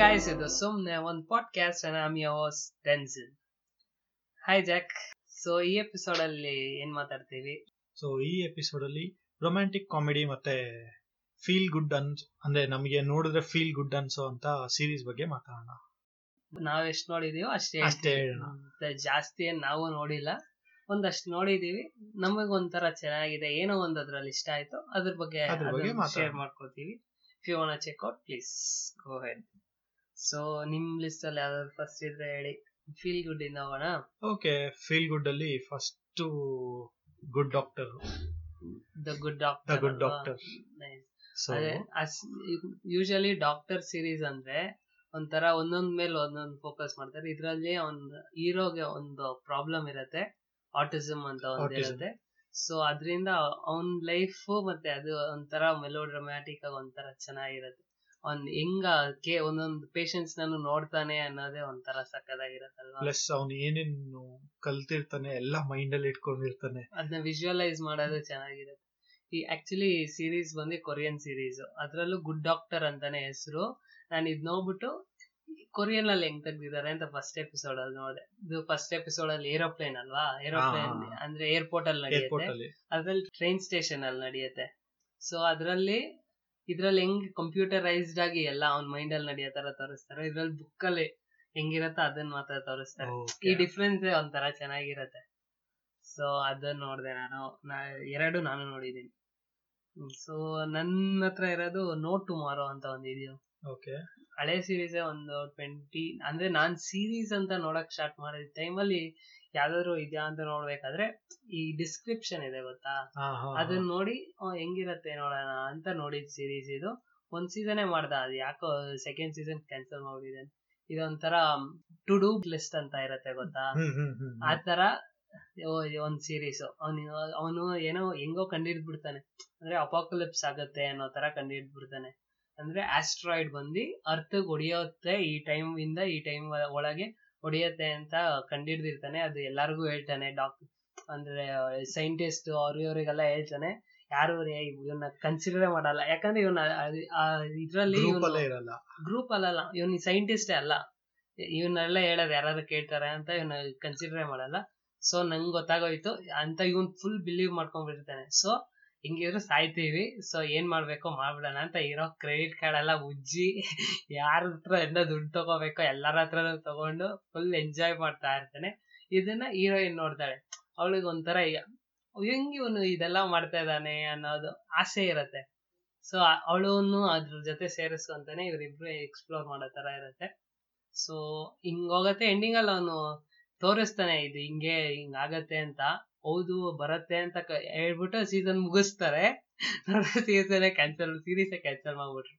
guys, it's the Somna One podcast and I'm your host Denzil. Hi Jack. So ಈ episode ಅಲ್ಲಿ ಏನ್ ಮಾತಾಡ್ತೀವಿ? So ಈ episode ಅಲ್ಲಿ ರೊಮ್ಯಾಂಟಿಕ್ ಕಾಮಿಡಿ ಮತ್ತೆ ಫೀಲ್ ಗುಡ್ ಅಂದ್ರೆ ನಮಗೆ ನೋಡಿದ್ರೆ ಫೀಲ್ ಗುಡ್ ಅನ್ಸೋ ಅಂತ ಸೀರೀಸ್ ಬಗ್ಗೆ ಮಾತಾಡೋಣ. ನಾವೆಷ್ಟು ನೋಡಿದೀವೋ ಅಷ್ಟೇ ಹೇಳೋಣ. ಜಾಸ್ತಿ ಏನ್ ನಾವು ನೋಡಿಲ್ಲ, ಒಂದಷ್ಟು ನೋಡಿದೀವಿ. ನಮಗ್ ಒಂಥರ ಚೆನ್ನಾಗಿದೆ, ಏನೋ ಒಂದ್ ಅದ್ರಲ್ಲಿ ಇಷ್ಟ ಆಯ್ತು, ಅದ್ರ ಬಗ್ಗೆ ಶೇರ್ ಮಾಡ್ಕೋತೀವಿ. If you want to check out, please go ahead. So, ನಿಮ್ಮ ಲಿಸ್ಟ್ ಅಲ್ಲಿ ಯಾವ್ದಾದ್ರು ಫಸ್ಟ್ ಇದ್ರೆ ಹೇಳಿ. ಫೀಲ್ ಗುಡ್ ಇಂದ ಹೋಗೋಣ. ಓಕೆ, ಫೀಲ್ ಗುಡ್ ಅಲ್ಲಿ first good doctor, the good doctor. Usually doctor series ಅಂದ್ರೆ ಒಂಥರ ಒಂದೊಂದ್ ಮೇಲೆ ಒಂದೊಂದು ಫೋಕಸ್ ಮಾಡ್ತಾರೆ. ಇದ್ರಲ್ಲಿ ಒಂದು ಹೀರೋಗೆ ಒಂದು ಪ್ರಾಬ್ಲಮ್ ಇರತ್ತೆ, ಆಟಿಸಮ್ ಅಂತ ಒಂದಿರತ್ತೆ. ಸೊ ಅದರಿಂದ ಅವನ್ ಲೈಫ್ ಮತ್ತೆ ಅದು ಒಂಥರ ಮೆಲೋ ಡ್ರಾಮ್ಯಾಟಿಕ್ ಆಗಿ ಒಂಥರ ಚೆನ್ನಾಗಿರತ್ತೆ. ಅವ್ನ್ ಹೆಂಗ ಒಂದೊಂದು ಪೇಷಂಟ್ಸ್ ನಾನು ನೋಡ್ತಾನೆ ಅನ್ನೋದೇ ಒಂಥರ ಸಕ್ಕದಾಗಿರತ್ತಲ್ವಾ. ಪ್ಲಸ್ ಅವ್ನು ಏನೇನು ಕಲ್ತಿರ್ತಾನೆ ಎಲ್ಲ ಮೈಂಡ್ ಅಲ್ಲಿ ಇಟ್ಕೊಂಡಿರ್ತಾನೆ, ಅದನ್ನ ವಿಜುವಲೈಸ್ ಮಾಡೋದು ಚೆನ್ನಾಗಿರತ್ತೆ. ಈ ಆಕ್ಚುಲಿ ಸೀರೀಸ್ ಬಂದು ಕೊರಿಯನ್ ಸೀರೀಸ್, ಅದ್ರಲ್ಲೂ ಗುಡ್ ಡಾಕ್ಟರ್ ಅಂತಾನೆ ಹೆಸರು. ನಾನು ಇದ್ ನೋಡ್ಬಿಟ್ಟು ಕೊರಿಯನ್ ಅಲ್ಲಿ ಹೆಂಗ್ ತೆಗ್ದಿದ್ದಾರೆ ಅಂತ ಫಸ್ಟ್ ಎಪಿಸೋಡ್ ಅಲ್ಲಿ ನೋಡಿದೆ. ಇದು ಫಸ್ಟ್ ಎಪಿಸೋಡ್ ಅಲ್ಲಿ ಏರೋಪ್ಲೇನ್ ಅಲ್ವಾ, ಏರೋಪ್ಲೇನ್ ಅಂದ್ರೆ ಏರ್ಪೋರ್ಟ್ ಅಲ್ಲಿ ನಡೆಯುತ್ತೆ, ಅದ್ರಲ್ಲಿ ಟ್ರೈನ್ ಸ್ಟೇಷನ್ ಅಲ್ಲಿ ನಡೆಯುತ್ತೆ. ಸೊ ಇದ್ರಲ್ಲಿ ಹೆಂಗ್ ಕಂಪ್ಯೂಟರೈಸ್ಡ್ ಆಗಿ ಎಲ್ಲ ಅವ್ನ ಮೈಂಡ್ ಅಲ್ಲಿ ನಡೆಯೋ ತರ ತೋರಿಸ್ತಾರೆ. ಇದ್ರಲ್ಲಿ ಬುಕ್ ಅಲ್ಲಿ ಹೆಂಗಿರತ್ತ ಅದನ್ನ ಮಾತ್ರ ತೋರಿಸ್ತಾರೆ. ಈ ಡಿಫ್ರೆನ್ಸ್ ಒಂಥರ ಚೆನ್ನಾಗಿರತ್ತೆ. ಸೊ ಅದನ್ನ ನೋಡಿದೆ ನಾನು ಎರಡು ನೋಡಿದೀನಿ. ಸೊ ನನ್ನ ಹತ್ರ ಇರೋದು ನೋ ಟುಮಾರೋ ಅಂತ ಒಂದಿದೆಯೋ. ಓಕೆ, ಹಳೆ ಸೀರೀಸ್ ಒಂದು 20 ಅಂದ್ರೆ ನಾನ್ ಸೀರೀಸ್ ಅಂತ ನೋಡಕ್ ಸ್ಟಾರ್ಟ್ ಮಾಡಿದ ಟೈಮಲ್ಲಿ ಯಾವ್ದಾದ್ರು ಇದ್ಯಾ ಅಂತ ನೋಡ್ಬೇಕಾದ್ರೆ ಈ ಡಿಸ್ಕ್ರಿಪ್ಷನ್ ಇದೆ ಗೊತ್ತಾ, ಅದನ್ನ ನೋಡಿ ಹೆಂಗಿರತ್ತೆ ನೋಡೋಣ ಅಂತ ನೋಡಿದ್ ಸೀರೀಸ್ ಇದು. ಒಂದ್ ಸೀಸನೇ ಮಾಡ್ದ, ಅದು ಯಾಕೋ ಸೆಕೆಂಡ್ ಸೀಸನ್ ಕ್ಯಾನ್ಸಲ್ ಮಾಡಿದೆ. ಇದೊಂಥರ ಟು ಡೂ ಲಿಸ್ಟ್ ಅಂತ ಇರತ್ತೆ ಗೊತ್ತಾ, ಆತರ ಒಂದ್ ಸೀರೀಸ್. ಅವನು ಏನೋ ಹೆಂಗೋ ಕಂಡಿಡ್ ಬಿಡ್ತಾನೆ, ಅಂದ್ರೆ ಅಪಾಕಲಿಪ್ಸ್ ಆಗತ್ತೆ ಅನ್ನೋ ತರ ಕಂಡಿಡ್ ಬಿಡ್ತಾನೆ. ಅಂದ್ರೆ ಆಸ್ಟ್ರಾಯ್ಡ್ ಬಂದು ಅರ್ತ್ ಹೊಡಿಯುತ್ತೆ, ಈ ಟೈಮ್ ಇಂದ ಈ ಟೈಮ್ ಒಳಗೆ ಹೊಡಿಯತ್ತೆ ಅಂತ ಕಂಡಿಡ್ದಿರ್ತಾನೆ. ಅದು ಎಲ್ಲಾರ್ಗು ಹೇಳ್ತಾನೆ, ಡಾಕ್ಟರ್ ಅಂದ್ರೆ ಸೈಂಟಿಸ್ಟ್ ಅವ್ರಿಗೆಲ್ಲ ಹೇಳ್ತಾನೆ. ಯಾರು ಇವನ್ನ ಕನ್ಸಿಡರ್ ಮಾಡಲ್ಲ, ಯಾಕಂದ್ರೆ ಇವನ್ ಇದ್ರಲ್ಲಿ ಗ್ರೂಪ್ ಅಲ್ಲ, ಇವನ್ ಸೈಂಟಿಸ್ಟೇ ಅಲ್ಲ, ಇವನ್ನೆಲ್ಲ ಹೇಳೋದು ಯಾರು ಕೇಳ್ತಾರೆ ಅಂತ ಇವನ್ನ ಕನ್ಸಿಡರ್ ಮಾಡಲ್ಲ. ಸೊ ನಂಗೆ ಗೊತ್ತಾಗೋಯ್ತು ಅಂತ ಇವನ್ ಫುಲ್ ಬಿಲೀವ್ ಮಾಡ್ಕೊಂಡ್ಬಿಡ್ತಾನೆ. ಸೊ ಹಿಂಗಿದ್ರು ಸಾಯ್ತೀವಿ, ಸೊ ಏನ್ ಮಾಡ್ಬೇಕೋ ಮಾಡ್ಬಿಡೋಣ ಅಂತ ಇರೋ ಕ್ರೆಡಿಟ್ ಕಾರ್ಡ್ ಎಲ್ಲ ಉಜ್ಜಿ ಯಾರ ಹತ್ರ ಎಲ್ಲ ದುಡ್ಡು ತಗೋಬೇಕೋ ಎಲ್ಲಾರ ಹತ್ರ ತಗೊಂಡು ಫುಲ್ ಎಂಜಾಯ್ ಮಾಡ್ತಾ ಇರ್ತಾನೆ. ಇದನ್ನ ಹೀರೋಯಿನ್ ನೋಡ್ತಾಳೆ, ಅವಳಿಗೆ ಒಂಥರ ಹೆಂಗ್ ಇವನು ಇದೆಲ್ಲ ಮಾಡ್ತಾ ಇದ್ದಾನೆ ಅನ್ನೋದು ಆಸೆ ಇರತ್ತೆ. ಸೊ ಅವಳನ್ನು ಅದ್ರ ಜೊತೆ ಸೇರಿಸ್ಕೊಂತಾನೆ ಇವ್ರಿಬ್ರು ಎಕ್ಸ್ಪ್ಲೋರ್ ಮಾಡೋ ತರ ಇರತ್ತೆ. ಸೊ ಹಿಂಗೋಗತ್ತೆ. ಎಂಡಿಂಗ್ ಅಲ್ಲಿ ಅವನು ತೋರಿಸ್ತಾನೆ, ಇದು ಹಿಂಗೆ ಹಿಂಗಾಗತ್ತೆ ಅಂತ, ಹೌದು ಬರತ್ತೆ ಅಂತ ಹೇಳ್ಬಿಟ್ಟು ಸೀಸನ್ ಮುಗಿಸ್ತಾರೆ. ಸೀರೀಸ್ ಕ್ಯಾನ್ಸಲ್ ಮಾಡ್ಬಿಟ್ರು.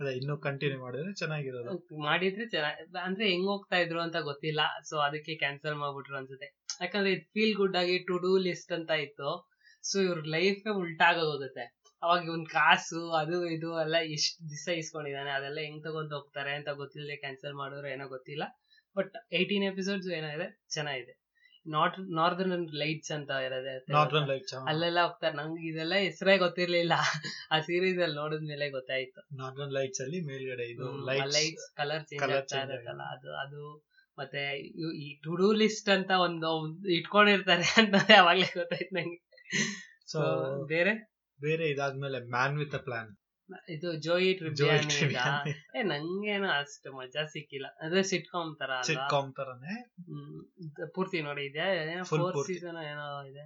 ಅದೇ ಇನ್ನು ಕಂಟಿನ್ಯೂ ಮಾಡಿದ್ರೆ ಚೆನ್ನಾಗಿರೋದು, ಮಾಡಿದ್ರೆ ಚೆನ್ನಾಗಿ ಅಂದ್ರೆ ಹೆಂಗ್ ಹೋಗ್ತಾ ಇದ್ರು ಅಂತ ಗೊತ್ತಿಲ್ಲ. ಸೊ ಅದಕ್ಕೆ ಕ್ಯಾನ್ಸಲ್ ಮಾಡ್ಬಿಟ್ರು ಅನ್ಸುತ್ತೆ, ಯಾಕಂದ್ರೆ ಇದು ಫೀಲ್ ಗುಡ್ ಆಗಿ ಟು ಡೂ ಲಿಸ್ಟ್ ಅಂತ ಇತ್ತು. ಸೊ ಇವ್ರ ಲೈಫ್ ಉಲ್ಟಾಗೋಗುತ್ತೆ. ಅವಾಗ ಇವನ್ ಕಾಸು ಅದು ಇದು ಎಲ್ಲ ಇಷ್ಟು ದಿವಸ ಇಸ್ಕೊಂಡಿದ್ದಾನೆ, ಅದೆಲ್ಲ ಹೆಂಗ್ ತಗೊಂಡ್ ಹೋಗ್ತಾರೆ ಅಂತ ಗೊತ್ತಿಲ್ಲದೆ ಕ್ಯಾನ್ಸಲ್ ಮಾಡಿದ್ರು ಏನೋ ಗೊತ್ತಿಲ್ಲ. ಬಟ್ 18 ಎಪಿಸೋಡ್ಸ್ ಏನಾಗಿದೆ, ಚೆನ್ನಾಗಿದೆ. ನಾರ್ದರ್ನ್ ಲೈಟ್ಸ್ ಅಂತ ಇರೋದೇ, ಅಲ್ಲೆಲ್ಲ ಹೋಗ್ತಾರೆ. ನಂಗೆ ಇದೆಲ್ಲ ಹೆಸರೇ ಗೊತ್ತಿರ್ಲಿಲ್ಲ, ಆ ಸೀರೀಸ್ ಅಲ್ಲಿ ನೋಡಿದ್ಮೇಲೆ ಗೊತ್ತಾಯ್ತು. ನಾರ್ದರ್ನ್ ಲೈಟ್ಸ್ ಅಲ್ಲಿ ಮೇಲ್ಗಡೆ ಇದು ಲೈಟ್ಸ್ ಕಲರ್ ಚೇಂಜ್ ಆಗ್ತಾ ಇರತ್ತಲ್ಲ, ಅದು ಮತ್ತೆ ಈ ಟು ಡೂ ಲಿಸ್ಟ್ ಅಂತ ಒಂದು ಇಟ್ಕೊಂಡಿರ್ತಾರೆ ಅಂತ ಅವಾಗಲೇ ಗೊತ್ತಾಯ್ತು ನಂಗೆ. ಸೊ ಬೇರೆ ಇದಾದ್ಮೇಲೆ ಮ್ಯಾನ್ ವಿತ್ ಅ ಪ್ಲಾನ್, ಇದು ಜೋಯಿ ಟ್ರಿಬ್ಯಾನಿ. ನಂಗೇನು ಅಷ್ಟು ಮಜಾ ಸಿಕ್ಕಿಲ್ಲ, ಅಂದ್ರೆ ಸಿಟ್ಕಾಮ್ ತರಾನೇ ಪೂರ್ತಿ ನೋಡಿದ್ಯಾ? ಫೋರ್ತ್ ಸೀಸನ್ ಏನೋ ಇದೆ,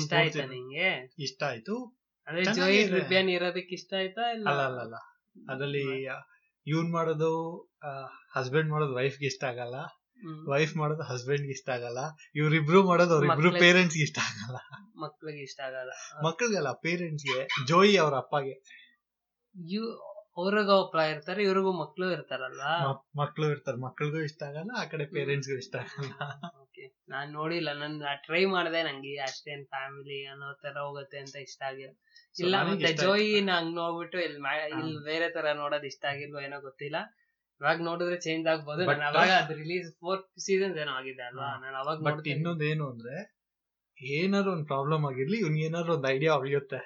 ಇಷ್ಟ ಆಯ್ತಾ ನಿಂಗೆ? ಇಷ್ಟ ಆಯ್ತು ಅಂದ್ರೆ ಜೋಯಿ ಟ್ರಿಬ್ಯಾನಿ ಇರೋದಕ್ಕೆ ಇಷ್ಟ ಆಯ್ತಾ? ಇಲ್ಲ ಅಲ್ಲ, ಅದ್ರಲ್ಲಿ ಇವನ್ ಮಾಡೋದು ಹಸ್ಬೆಂಡ್ ಮಾಡೋದು ವೈಫ್ಗೆ ಇಷ್ಟ ಆಗಲ್ಲ, ವೈಫ್ ಮಾಡೋದು ಹಸ್ಬೆಂಡ್ಗೆ ಇಷ್ಟ ಆಗಲ್ಲ, ಇವ್ರಿಬ್ರು ಮಾಡೋದು ಅವ್ರಿಬ್ರು ಪೇರೆಂಟ್ಸ್ಗೆ ಇಷ್ಟ ಆಗಲ್ಲ, ಮಕ್ಳಿಗಲ್ಲ ಪೇರೆಂಟ್ಸ್ಗೆ, ಜೋಯಿ ಅವ್ರ ಅಪ್ಪಗೆ. ಅವ್ರಿಗೂ ಒಪ್ಪ ಇರ್ತಾರೆ, ಇವ್ರಿಗೂ ಮಕ್ಳು ಇರ್ತಾರಲ್ಲ, ಮಕ್ಳಿಗೂ ಇಷ್ಟ ಆಗಲ್ಲ, ಆ ಕಡೆ ಪೇರೆಂಟ್ಸ್ಗೂ ಇಷ್ಟ ಆಗಲ್ಲ. ನಾನ್ ನೋಡಿಲ್ಲ, ನನ್ ಟ್ರೈ ಮಾಡಿದೆ, ನಂಗೆ ಅಷ್ಟೇನ್ ಫ್ಯಾಮಿಲಿ ಅನ್ನೋ ತರ ಹೋಗುತ್ತೆ ಅಂತ ಇಷ್ಟ ಆಗಿಲ್ಲ. ಇಲ್ಲ ಮತ್ತೆ ಜೋಯಿನ ಹಂಗ್ ನೋಡ್ಬಿಟ್ಟು ಇಲ್ಲಿ ಬೇರೆ ತರ ನೋಡೋದ್ ಇಷ್ಟ ಆಗಿಲ್ವ ಏನೋ ಗೊತ್ತಿಲ್ಲ. ಇವಾಗ ನೋಡಿದ್ರೆ ಚೇಂಜ್ ಆಗ್ಬೋದು. ಅವಾಗ ಅದು ರಿಲೀಸ್ 4 ಸೀಸನ್ಸ್ ಏನೋ ಆಗಿದೆ ಅಲ್ವಾ, ನಾನು ಅವಾಗ. ಬಟ್ ಇನ್ನೊಂದೇನು ಅಂದ್ರೆ ಏನಾದ್ರು ಒಂದ್ ಪ್ರಾಬ್ಲಮ್ ಆಗಿರ್ಲಿ ಇವ್ನಿಗೆ ಏನಾದ್ರು ಒಂದ್ ಐಡಿಯಾ ಹೊಳಿಯುತ್ತೆ.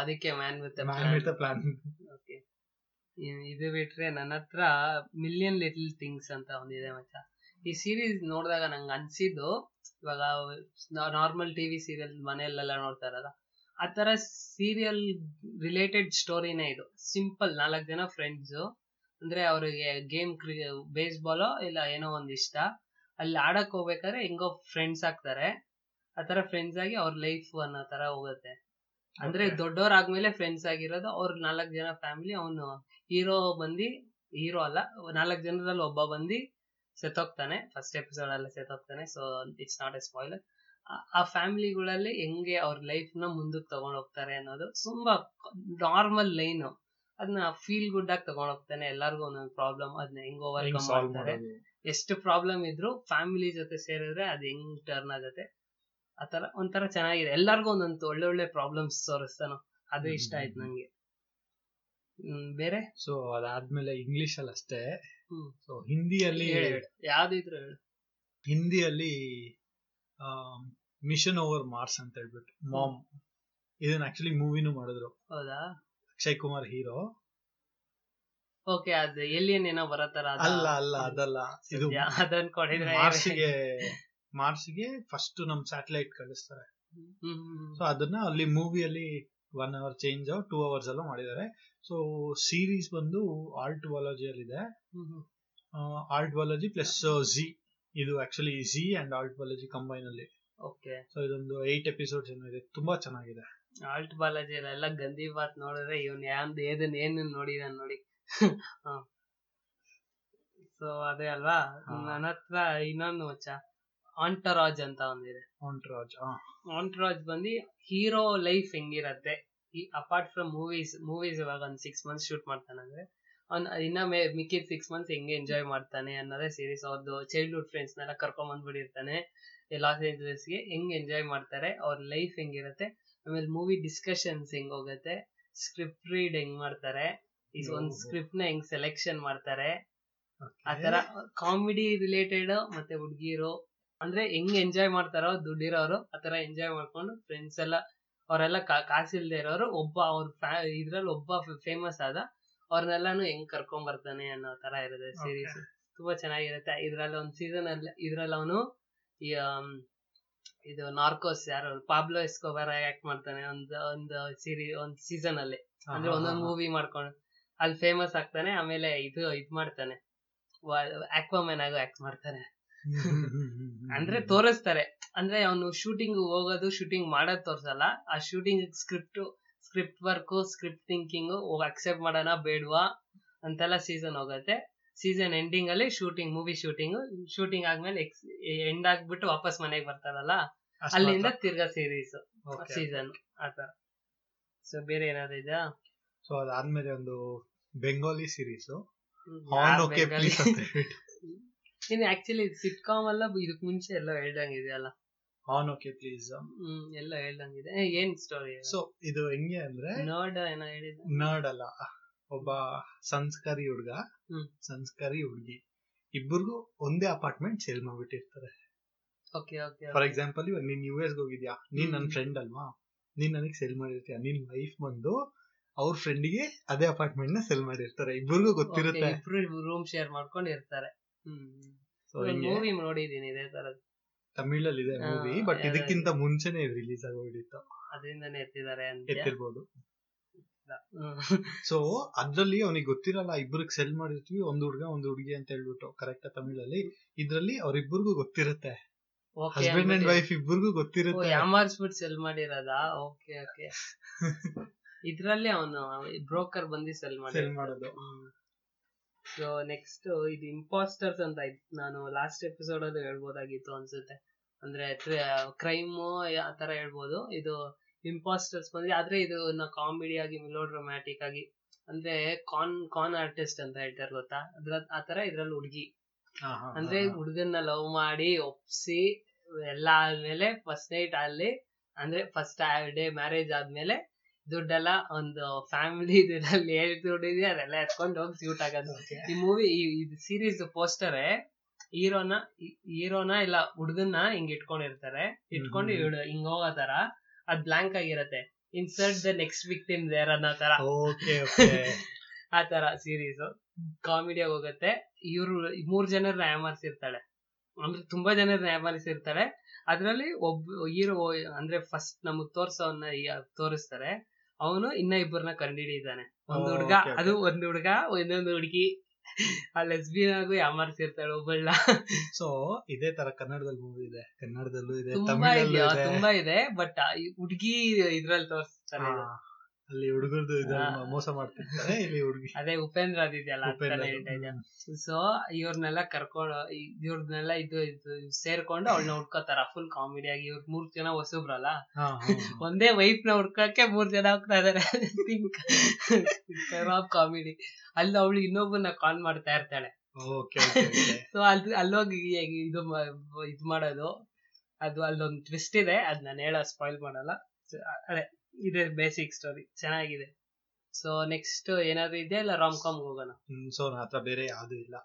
ಅದಕ್ಕೆ ಮ್ಯಾನ್ ವಿತ್ ಪ್ಲಾನ್. ಇದು ಬಿಟ್ರೆ ನನ್ನ ಹತ್ರ ಮಿಲಿಯನ್ ಲಿಟಲ್ ಥಿಂಗ್ಸ್ ಅಂತ ಒಂದಿದೆ ಮಚ್ಚ. ಈ ಸೀರೀಸ್ ನೋಡಿದಾಗ ನಂಗೆ ಅನ್ಸಿದ್ದು, ಇವಾಗ ನಾರ್ಮಲ್ ಟಿವಿ ಸೀರಿಯಲ್ ಮನೆಯಲ್ಲೆಲ್ಲ ನೋಡ್ತಾ ಇರಲ್ಲ, ಆ ತರ ಸೀರಿಯಲ್ ರಿಲೇಟೆಡ್ ಸ್ಟೋರಿನೇ ಇದು. ಸಿಂಪಲ್, 4 ಜನ ಫ್ರೆಂಡ್ಸು, ಅಂದ್ರೆ ಅವ್ರಿಗೆ ಗೇಮ್ ಬೇಸ್ಬಾಲೋ ಇಲ್ಲ ಏನೋ ಒಂದ್ ಇಷ್ಟ, ಅಲ್ಲಿ ಆಡಕ್ ಹೋಗ್ಬೇಕಾದ್ರೆ ಹೆಂಗೋ ಫ್ರೆಂಡ್ಸ್ ಆಗ್ತಾರೆ, ಆತರ ಫ್ರೆಂಡ್ಸ್ ಆಗಿ ಅವ್ರ ಲೈಫ್ ಅನ್ನೋ ತರ ಹೋಗುತ್ತೆ. ಅಂದ್ರೆ ದೊಡ್ಡವರಾದ್ಮೇಲೆ ಫ್ರೆಂಡ್ಸ್ ಆಗಿರೋದು ಅವ್ರ 4 ಜನ ಫ್ಯಾಮಿಲಿ. ಅವನು ಹೀರೋ ಅಲ್ಲ, 4 ಜನರಲ್ಲಿ ಒಬ್ಬ ಬಂದು ಸೆತ್ತೋಗ್ತಾನೆ, ಫಸ್ಟ್ ಎಪಿಸೋಡ್ ಅಲ್ಲಿ ಸೆತ್ತೋಗ್ತಾನೆ. So it's not a spoiler. ಆ ಫ್ಯಾಮಿಲಿಗಳಲ್ಲಿ ಹೆಂಗೆ ಅವ್ರ ಲೈಫ್ ನ ಮುಂದಕ್ಕೆ ತಗೊಂಡ್ ಹೋಗ್ತಾರೆ ಅನ್ನೋದು ತುಂಬಾ ನಾರ್ಮಲ್ ಲೈನ್. ಅದನ್ನ ಫೀಲ್ ಗುಡ್ ಆಗಿ ತಗೊಂಡ್ ಹೋಗ್ತಾನೆ. ಎಲ್ಲಾರ್ಗು ಒಂದೊಂದು ಪ್ರಾಬ್ಲಮ್, ಅದನ್ನ ಹೆಂಗ್ ಓವರ್ಕಮ್ ಮಾಡ್ತಾರೆ, ಎಷ್ಟು ಪ್ರಾಬ್ಲಮ್ ಇದ್ರು ಫ್ಯಾಮಿಲಿ ಜೊತೆ ಸೇರಿದ್ರೆ ಅದ್ ಹೆಂಗ್ ಟರ್ನ್ ಆಗುತ್ತೆ, ಆತರ ಒಂಥರ ಚೆನ್ನಾಗಿದೆ. ಎಲ್ಲಾರ್ಗು ಒಂದೊಂದು ಒಳ್ಳೆ ಪ್ರಾಬ್ಲಮ್ಸ್ ತೋರಿಸ್ತಾನೋ, ಅದು ಇಷ್ಟ ಆಯ್ತು ನಂಗೆ. ಬೇರೆ ಸೊ ಅದಾದ್ಮೇಲೆ ಇಂಗ್ಲಿಷ್ ಅಲ್ಲಿ ಅಷ್ಟೇ. ಸೊ ಹಿಂದಿಯಲ್ಲಿ ಯಾವ್ದಿದ್ರು ಹೇಳು. ಹಿಂದಿಯಲ್ಲಿ ಮಿಷನ್ ಓವರ್ ಮಾರ್ಸ್ ಅಂತ ಹೇಳ್ಬಿಟ್ಟು ಮಾಮ್, ಇದನ್ನ ಆಕ್ಚುಲಿ ಮೂವಿನೂ ಮಾಡಿದ್ರು. ಹೌದಾ? ಅಕ್ಷಯ್ ಕುಮಾರ್ ಹೀರೋ. ಓಕೆ, ಅದು ಎಲಿಯನ್ ಏನೋ ಬರತರ ಅಲ್ಲ? ಅಲ್ಲ, ಅದಲ್ಲ. ಇದು ಮಾರ್ಸ್ಗೆ ಫಸ್ಟ್ ನಮ್ ಸ್ಯಾಟಲೈಟ್ ಕಳಿಸ್ತಾರೆ. ಸೊ ಅದನ್ನ ಅಲ್ಲಿ ಮೂವಿಯಲ್ಲಿ 1 ಅವರ್ ಚೇಂಜ್ 2 ಅವರ್ಸ್ ಎಲ್ಲ ಮಾಡಿದ್ದಾರೆ. ಸೊ ಸೀರೀಸ್ ಬಂದು ಆಲ್ಟ್ ವಾಲಜಿ ಅಲ್ಲಿ ಇದೆ, ಆಲ್ಟ್ ವಾಲಜಿ ಪ್ಲಸ್ ಜಿ. ಇದು actually Zee and halt Balaji combine ಅಲ್ಲಿ. ಓಕೆ, ಸೊ ಇದೊಂದು 8 ಎಪಿಸೋಡ್ಸ್ ಏನೋ ಇದೆ, ತುಂಬಾ ಚೆನ್ನಾಗಿದೆ. ಆಲ್ಟ್ ಬಾಲಜಿ ಎಲ್ಲ ಗಂದಿ ಬಾತ್ ನೋಡಿದ್ರೆ ಇವನ್ ಏನ್ ನೋಡಿ ನಾನು ನೋಡಿ. ಸೊ ಅದೇ ಅಲ್ವಾ. ನನ್ನ ಹತ್ರ ಇನ್ನೊಂದು ಮಚ್ಚ, ಆಂಟರಾಜ್ ಅಂತ ಒಂದಿದೆ. ಆಂಟರಾಜ್ ಬಂದು ಹೀರೋ ಲೈಫ್ ಹೆಂಗಿರತ್ತೆ ಈ ಅಪಾರ್ಟ್ ಫ್ರಮ್ ಮೂವೀಸ್ ಇವಾಗ ಒಂದು 6 ಮಂತ್ಸ್ ಶೂಟ್ ಮಾಡ್ತಾನಂದ್ರೆ ಅವ್ನ್ ಇನ್ನ ಮಿಕ್ಕಿದ 6 ಮಂತ್ಸ್ ಹೆಂಗೆ ಎಂಜಾಯ್ ಮಾಡ್ತಾನೆ ಅನ್ನೋದೇ ಸೀರೀಸ್. ಅವ್ರದ್ದು ಚೈಲ್ಡ್ಹುಡ್ ಫ್ರೆಂಡ್ಸ್ ನೆಲ್ಲ ಕರ್ಕೊಂಡ್ ಬಂದ್ಬಿಟ್ಟಿರ್ತಾನೆ ಲಾಸ್ ಏಂಜಲಸ್ಗೆ, ಹೆಂಗ್ ಎಂಜಾಯ್ ಮಾಡ್ತಾರೆ, ಅವ್ರ ಲೈಫ್ ಹೆಂಗಿರತ್ತೆ, ಆಮೇಲೆ ಮೂವಿ ಡಿಸ್ಕಷನ್ಸ್ ಹೆಂಗ್ ಹೋಗತ್ತೆ, ಸ್ಕ್ರಿಪ್ಟ್ ರೀಡ್ ಹೆಂಗ್ ಮಾಡ್ತಾರೆ, ಒಂದ್ ಸ್ಕ್ರಿಪ್ಟ್ ನ ಹೆಂಗ್ ಸೆಲೆಕ್ಷನ್ ಮಾಡ್ತಾರೆ, ಆತರ ಕಾಮಿಡಿ ರಿಲೇಟೆಡ್ ಮತ್ತೆ ಹುಡ್ಗಿರು ಅಂದ್ರೆ ಹೆಂಗ್ ಎಂಜಾಯ್ ಮಾಡ್ತಾರೋ ದುಡ್ಡಿರೋರು ಆತರ ಎಂಜಾಯ್ ಮಾಡ್ಕೊಂಡು ಫ್ರೆಂಡ್ಸ್ ಎಲ್ಲ ಅವರೆಲ್ಲ ಕಾಸಿಲ್ದೇ ಇರೋರು ಒಬ್ಬ ಅವ್ರ ಇದ್ರಲ್ಲಿ ಒಬ್ಬ ಫೇಮಸ್ ಆದ ಅವ್ರನ್ನೆಲ್ಲಾನು ಹೆಂಗ್ ಕರ್ಕೊಂಡ್ ಬರ್ತಾನೆ ಅನ್ನೋ ತರ ಇರುತ್ತೆ ಸೀರೀಸ್. ತುಂಬಾ ಚೆನ್ನಾಗಿರುತ್ತೆ. ಇದ್ರಲ್ಲಿ ಒಂದ್ ಸೀಸನ್ ಅಲ್ಲಿ ಇದ್ರಲ್ಲಿ ಅವನು ಇದು ನಾರ್ಕೋಸ್ ಯಾರು ಪಾಬ್ಲೋ ಎಸ್ಕೋಬಾರ್ ಆಕ್ಟ್ ಮಾಡ್ತಾನೆ ಒಂದ್ ಸೀಸನ್ ಅಲ್ಲಿ, ಅಂದ್ರೆ ಒಂದೊಂದ್ ಮೂವಿ ಮಾಡ್ಕೊಂಡು ಅಲ್ಲಿ ಫೇಮಸ್ ಆಗ್ತಾನೆ. ಆಮೇಲೆ ಇದ್ ಮಾಡ್ತಾನೆ, ಆಕ್ವಾಮ್ಯಾನ್ ಆಗೋ ಆಕ್ಟ್ ಮಾಡ್ತಾನೆ. ಅಂದ್ರೆ ತೋರಿಸ್ತಾರೆ, ಅಂದ್ರೆ ಅವನು ಶೂಟಿಂಗ್ ಹೋಗೋದು ಶೂಟಿಂಗ್ ಮಾಡೋದ್ ತೋರ್ಸಲ್ಲ, ಆ shooting script work, script thinking, accept ಮಾಡೋಣ ಬೇಡವಾ ಅಂತೆಲ್ಲ ಸೀಸನ್ ಹೋಗುತ್ತೆ. ಸೀಸನ್ ಎಂಡಿಂಗ್ ಅಲ್ಲಿ ಮೂವಿ ಶೂಟಿಂಗ್ ಆದ್ಮೇಲೆ ಎಂಡ್ ಆಗ್ಬಿಟ್ಟು ವಾಪಸ್ ಮನೆಗೆ ಬರ್ತಾರಲ್ಲ, ಅಲ್ಲಿಂದ ತಿರ್ಗಾ ಸೀರೀಸ್ ಸೀಸನ್ ಆತರ. ಸೊ ಬೇರೆ ಏನಾದ್ರು ಇದೆಯಾ? ಸೊ ಅದಾದ್ಮೇಲೆ ಒಂದು ಬೆಂಗಾಲಿ ಸೀರೀಸ್, ಆಕ್ಚುಲಿ ಸಿಟ್ಕಾಮ್ ಅಲ್ಲ, ಇದಕ್ ಮುಂಚೆ ಎಲ್ಲ ಹೇಳ್ದಂಗಿದೆಯಲ್ಲ. ಓಕೆ ಪ್ಲೀಸ್ ಎಲ್ಲ ಹೇಳ್ದಂಗಿದೆ. ಏನ್ ಸ್ಟೋರಿ? ಸೊ ಇದು ಹೆಂಗೆ ಅಂದ್ರೆ ನರ್ಡ್ ಅಲ್ಲ, ಒಬ್ಬ ಸಂಸ್ಕಾರಿ ಹುಡ್ಗ ಸಂಸ್ಕಾರಿ ಹುಡ್ಗಿ ಇಬ್ಬರಿಗೂ ಒಂದೇ ಅಪಾರ್ಟ್ಮೆಂಟ್ ಸೇಲ್ ಮಾಡ್ಬಿಟ್ಟಿರ್ತಾರೆ. ಫಾರ್ ಎಕ್ಸಾಂಪಲ್, ಇವಾಗ ನೀನ್ US ಹೋಗಿದ್ಯಾ, ನೀನ್ ನನ್ನ ಫ್ರೆಂಡ್ ಅಲ್ವಾ, ನೀನ್ ನನಗ್ ಸೇಲ್ ಮಾಡಿರ್ತೀಯ, ನಿನ್ ವೈಫ್ ಬಂದು ಅವ್ರ ಫ್ರೆಂಡ್ಗೆ ಅದೇ ಅಪಾರ್ಟ್ಮೆಂಟ್ ನ ಸೇಲ್ ಮಾಡಿರ್ತಾರೆ. ಇಬ್ಬರಿಗೂ ಗೊತ್ತಿರುತ್ತೆ, ರೂಮ್ ಶೇರ್ ಮಾಡ್ಕೊಂಡು ಇರ್ತಾರೆ. ಮೂವಿ ನೋಡಿದೀನಿ ಇದೇ ತರದ್, ತಮಿಳಲ್ಲಿ ಇದೆ ಮೂವಿ, ಬಟ್ ಇದಕ್ಕಿಂತ ಮುಂಚೆನೆ ರಿಲೀಸ್ ಆಗೋಗಿತ್ತು, ಅದರಿಂದನೇ ಎತ್ತಿದ್ದಾರೆ ಅಂತ ಎತ್ತಿರ್ಬೋದು. ಸೊ ಅದ್ರಲ್ಲಿ ಅವನಿಗೆ ಗೊತ್ತಿರಲ್ಲ, ಇಬ್ಬರಿಗೆ ಸೆಲ್ ಮಾಡಿರ್ತೀವಿ, ಒಂದ್ ಹುಡ್ಗ ಒಂದ್ ಹುಡ್ಗಿ ಅಂತ ಹೇಳ್ಬಿಟ್ಟು ಕರೆಕ್ಟ್ ತಮಿಳಲ್ಲಿ. ಇದ್ರಲ್ಲಿ ಅವ್ರಿಬ್ರಿಗೂ ಗೊತ್ತಿರುತ್ತೆ, ಹಸ್ಬೆಂಡ್ ಅಂಡ್ ವೈಫ್ ಇಬ್ಬರಿಗೂ ಗೊತ್ತಿರುತ್ತೆ, ಯಾಮಾರಿಸ್ಬಿಟ್ಟು ಸೆಲ್ ಮಾಡಿರೋದಾ. ಓಕೆ ಇದ್ರಲ್ಲಿ ಅವನು ಬ್ರೋಕರ್ ಬಂದು ಸೆಲ್ ಮಾಡೋದು. ಸೊ ನೆಕ್ಸ್ಟ್ ಇದು ಇಂಪೋಸ್ಟರ್ಸ್ ಅಂತ ಆಯ್ತು. ನಾನು ಲಾಸ್ಟ್ ಎಪಿಸೋಡ್ ಅಲ್ಲಿ ಹೇಳ್ಬೋದಾಗಿತ್ತು ಅನ್ಸುತ್ತೆ, ಅಂದ್ರೆ ಕ್ರೈಮ್ ಆ ತರ ಹೇಳ್ಬೋದು. ಇದು ಇಂಪೋಸ್ಟರ್ಸ್ ಬಂದ್ರೆ, ಆದ್ರೆ ಇದು ಕಾಮಿಡಿ ಆಗಿ ಮೆಲೋಡ್ರಮ್ಯಾಟಿಕ್ ಆಗಿ, ಅಂದ್ರೆ ಕಾನ್ ಆರ್ಟಿಸ್ಟ್ ಅಂತ ಹೇಳ್ತಾರೆ ಗೊತ್ತಾ, ಆತರ ಇದ್ರಲ್ಲಿ ಹುಡುಗಿ ಅಂದ್ರೆ ಹುಡುಗನ್ನ ಲವ್ ಮಾಡಿ ಒಪ್ಸಿ ಎಲ್ಲ ಆದ್ಮೇಲೆ ಫಸ್ಟ್ ನೈಟ್ ಅಲ್ಲಿ, ಅಂದ್ರೆ ಫಸ್ಟ್ ಡೇ ಮ್ಯಾರೇಜ್ ಆದ್ಮೇಲೆ ದುಡ್ಡೆಲ್ಲ ಒಂದು ಫ್ಯಾಮಿಲಿ ದುಡ್ಡಲ್ಲಿ ಎಷ್ಟು ದುಡ್ಡಿದೆ ಅದೆಲ್ಲ ಎತ್ಕೊಂಡು ಹೋಗಿ ಸ್ಯೂಟ್ ಆಗೋದು. ಈ ಮೂವಿ ಇದು ಸೀರೀಸ್ ಪೋಸ್ಟರೇ ಹೀರೋನ ಇಲ್ಲ ಹುಡುಗನ್ನ ಹಿಂಗ್ ಇಟ್ಕೊಂಡು ಹಿಂಗ್ ಹೋಗೋ ತರ ಅದ್ ಬ್ಲಾಂಕ್ ಆಗಿರತ್ತೆ. Insert the next victim there ಅನ್ನೋ ತರ ಆ ತರ ಸೀರೀಸ್ ಕಾಮಿಡಿಯಾಗಿ ಹೋಗುತ್ತೆ. ಇವ್ರು 3 ಜನ ನ್ಯಾಯಮಾರಿಸಿ ಇರ್ತಾಳೆ, ಅಂದ್ರೆ ತುಂಬಾ ಜನ ನ್ಯಾಯಮಾರಿಸಿ ಇರ್ತಾಳೆ. ಅದ್ರಲ್ಲಿ ಒಬ್ಬ ಹೀರೋ ಅಂದ್ರೆ ಫಸ್ಟ್ ನಮಗ್ ತೋರ್ಸೋನ್ನ ತೋರಿಸ್ತಾರೆ, ಅವನು ಇನ್ನ 2 ಕಂಡಿಡಿದಾನೆ. ಒಂದು ಹುಡ್ಗ, ಅದು ಒಂದು ಹುಡ್ಗ ಇನ್ನೊಂದು ಹುಡುಗಿ, ಆ ಲೆಸ್ಬಿಯನ್ ಆಗು ಯಾಮಾರಿಸಿರ್ತಾಳೆ ಒಬ್ಬಳ್ಳ. ಸೊ ಇದೇ ತರ ಕನ್ನಡದಲ್ಲಿ ಮೂವಿ ಇದೆ, ಕನ್ನಡದಲ್ಲೂ ಇದೆ, ತುಂಬಾ ಇದೆ. ಬಟ್ ಹುಡ್ಗಿ ಇದ್ರಲ್ಲಿ ತೋರಿಸ್ತಾರೆ, ಅಲ್ಲಿ ಹುಡುಗರದು ಮೋಸ ಮಾಡ್ತಿರ್ತಾರೆ, ಇಲ್ಲಿ ಹುಡುಗಿ ಅದೇ ಉಪೇಂದ್ರ ಅದಿದೆಯಲ್ಲ. ಸೊ ಇವ್ರನ್ನೆಲ್ಲ ಕರ್ಕೊಂಡು ಇವ್ರನ್ನೆಲ್ಲ ಇದು ಸೇರ್ಕೊಂಡು ಅವಳನ್ನ ಹುಡ್ಕೋತಾರ. ಫುಲ್ ಕಾಮಿಡಿಯಾಗಿ ಇವ್ರ 3 ಜನ ಹೊಸಬ್ರಲ್ಲ, ಒಂದೇ ವೈಫ್ ನ ಹುಡ್ಕಕ್ಕೆ 3 ಜನ ಹೋಗ್ತಾ ಇದಾರೆ. ಕಾಮಿಡಿ ಅಲ್ಲಿ ಅವಳು ಇನ್ನೊಬ್ಬನ ಕಾಲ್ ಮಾಡ್ತಾ ಇರ್ತಾಳೆ. ಸೊ ಅಲ್ಲೋಗಿ ಇದು ಇದು ಮಾಡೋದು, ಅದು ಅಲ್ಲೊಂದು ಟ್ವಿಸ್ಟ್ ಇದೆ, ಅದ್ ನಾನು ಹೇಳ ಸ್ಪಾಯ್ಲ್ ಮಾಡಲ್ಲ. ಅದೇ ಇದೆ ಬೇಸಿಕ್ ಸ್ಟೋರಿ, ಚೆನ್ನಾಗಿದೆ. ಸೊ ನೆಕ್ಸ್ಟ್ ಏನಾದ್ರು ಇದೆಯಾ ಇಲ್ಲ ರಾಮ್ ಕಾಮ್ ಹೋಗೋಣ? ಸೊ ನನ್ನ ಹತ್ರ ಬೇರೆ ಯಾವ್ದು ಇಲ್ಲ.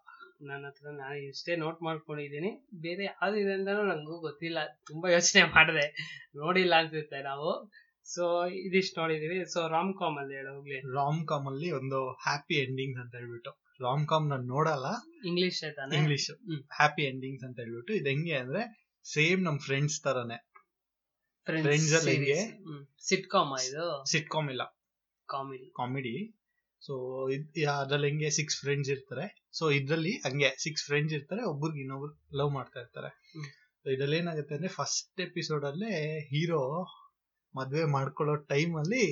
ನನ್ನ ಹತ್ರ ನಾನು ಇಷ್ಟೇ ನೋಟ್ ಮಾಡ್ಕೊಂಡಿದ್ದೀನಿ, ಬೇರೆ ಯಾವ್ದು ಇದೆ ಅಂತಾನು ನಂಗೂ ಗೊತ್ತಿಲ್ಲ. ತುಂಬಾ ಯೋಚನೆ ಮಾಡಿದೆ, ನೋಡಿಲ್ಲ ಅನ್ಸುತ್ತೆ ನಾವು. ಸೊ ಇದಿಷ್ಟು ನೋಡಿದೀವಿ. ಸೊ ರಾಮ್ ಕಾಮ್ ಅಲ್ಲಿ ಹೇಳ ಹೋಗ್ಲಿ. ರಾಮ್ ಕಾಮ್ ಅಲ್ಲಿ ಒಂದು ಹ್ಯಾಪಿ ಎಂಡಿಂಗ್ಸ್ ಅಂತ ಹೇಳ್ಬಿಟ್ಟು, ರಾಮ್ ಕಾಮ್ ನಾನು ನೋಡಲ್ಲ, ಇಂಗ್ಲಿಷ್ ಆಯ್ತಾನೆ, ಇಂಗ್ಲಿಷ್ ಹ್ಯಾಪಿ ಎಂಡಿಂಗ್ಸ್ ಅಂತ ಹೇಳ್ಬಿಟ್ಟು. ಇದು ಹೆಂಗೆ ಅಂದ್ರೆ ಸೇಮ್ ನಮ್ ಫ್ರೆಂಡ್ಸ್ ತರಾನೇ, ಫ್ರೆಂಡ್ಸ್ ಅಲ್ಲಿ ಹೆಂಗೆ ಸಿಟ್ಕಾಮ್, ಇದು ಸಿಟ್ಕಾಮ್ ಇಲ್ಲ ಕಾಮಿಡಿ. ಸೊ ಅದ್ರಲ್ಲಿ ಹೆಂಗೆ 6 ಫ್ರೆಂಡ್ಸ್ ಇರ್ತಾರೆ. ಸೊ ಇದ್ರಲ್ಲಿ ಹಂಗೆ 6 ಫ್ರೆಂಡ್ಸ್ ಇರ್ತಾರೆ, ಒಬ್ಬರಿಗೆ ಇನ್ನೊಬ್ರು ಲವ್ ಮಾಡ್ತಾ ಇರ್ತಾರೆ. ಇದ್ರಲ್ಲಿ ಏನಾಗುತ್ತೆ ಅಂದ್ರೆ ಫಸ್ಟ್ ಎಪಿಸೋಡ್ ಅಲ್ಲೇ ಹೀರೋ ಮದ್ವೆ ಮಾಡ್ಕೊಳ್ಳೋ ಟೈಮ್ ಅಲ್ಲಿ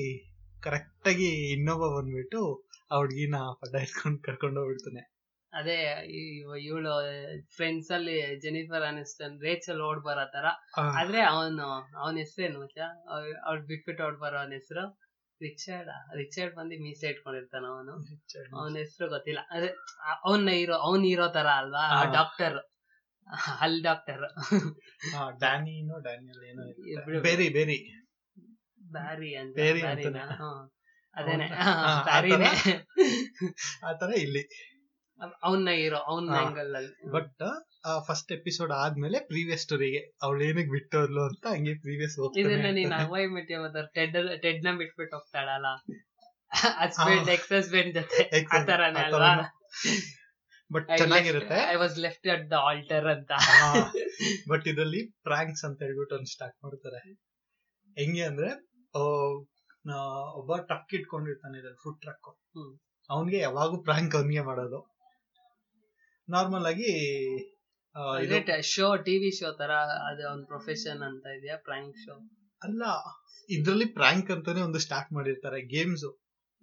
ಕರೆಕ್ಟ್ ಆಗಿ ಇನ್ನೊಬ್ಬ ಬಂದ್ಬಿಟ್ಟು ಆ ಹುಡ್ಗಿನ ಪಡ ಇಟ್ಕೊಂಡು ಕರ್ಕೊಂಡೋಗ್ಬಿಡ್ತಾನೆ. ಅದೇ ಇವಳು ಫ್ರೆಂಡ್ಸ್ ಅಲ್ಲಿ ಜೆನಿಫರ್ ಅನಿಸ್ಟನ್, ರೇಚಲ್ ಓಡ್ ಬರೋ ತರ. ಆದ್ರೆ ಅವನ ಹೆಸರೇನು ಅವ್ಳು ಬಿಟ್ಬಿಟ್ಟು ಓಡ್ ಬರೋ ಅವನ ಹೆಸರು ರಿಚರ್ಡ್ ಬಂದು ಮೀಸ ಇಟ್ಕೊಂಡಿರ್ತಾನ. ಅವನ ಹೆಸರು ಗೊತ್ತಿಲ್ಲ. ಅದೇ ಅವ್ನ ಹೀರೋ ತರ ಅಲ್ವಾ, ಡಾಕ್ಟರ್ ಅಲ್ ಡಾಕ್ಟರ್ ಬ್ಯಾರಿ ಅಂತ, ಅದೇನೆ ಬ್ಯಾರಿನೇ ಆತರ ಇಲ್ಲಿ ಅವನ್ನ ಹೀರೋ ಅವನ್ ಆಂಗಲ್ ಅಲ್ಲಿ. ಬಟ್ ಫಸ್ಟ್ ಎಪಿಸೋಡ್ ಆದ್ಮೇಲೆ ಪ್ರೀವಿಯಸ್ ಸ್ಟೋರಿಗೆ ಅವಳು ಏನಕ್ಕೆ ಬಿಟ್ಟೋದ್ಲು ಅಂತ ಹಂಗೆ ಪ್ರೀವಿಯಸ್ ಇದನ್ನ ನೀನ್ ಅವಾಯ್ ಮೆಟ್ಯ ಮಾತಾಡ್ ಟೆಡ್ನ ಬಿಟ್ಬಿಟ್ಟು ಹೋಗ್ತಾಳಲ್ಲ, ಹಸ್ಬೆಂಡ್ ಎಕ್ಸ್ ಹಸ್ಬೆಂಡ್ ಜೊತೆ ಆತರನೇ ಅಲ್ವಾ. ಬಟ್ ಚೆನ್ನಾಗಿರುತ್ತೆ, I was left at the altar ಅಂತ. ಬಟ್ ಇದರಲ್ಲಿ ಪ್ರಾಂಕ್ಸ್ ಅಂತ ಹೇಳ್ಬಿಟ್ಟು ಒಂದು ಸ್ಟಾರ್ಟ್ ಮಾಡ್ತಾರೆ. ಹೆಂಗೆ ಅಂದ್ರೆ ಒಬ್ಬ ಟ್ರಕ್ ಇಟ್ಕೊಂಡಿರ್ತಾನೆ, ಇದ್ರಲ್ಲಿ ಫುಡ್ ಟ್ರಕ್. ಅವನ್ಗೆ ಯಾವಾಗೂ ಪ್ರಾಂಕ್ ಅವನ್ಗೆ ಮಾಡೋದು. ನಾರ್ಮಲ್ ಆಗಿ ಶೋ ಟಿವಿ ಶೋ ತರ ಅದೇ ಒಂದು ಪ್ರೊಫೆಷನ್ ಅಂತ ಇದೆಯಾ ಪ್ರಾಂಕ್ ಶೋ? ಅಲ್ಲ, ಇದ್ರಲ್ಲಿ ಪ್ರಾಂಕ್ ಅಂತಾನೆ ಒಂದು ಸ್ಟಾರ್ಟ್ ಮಾಡಿರ್ತಾರೆ. ಗೇಮ್ಸ್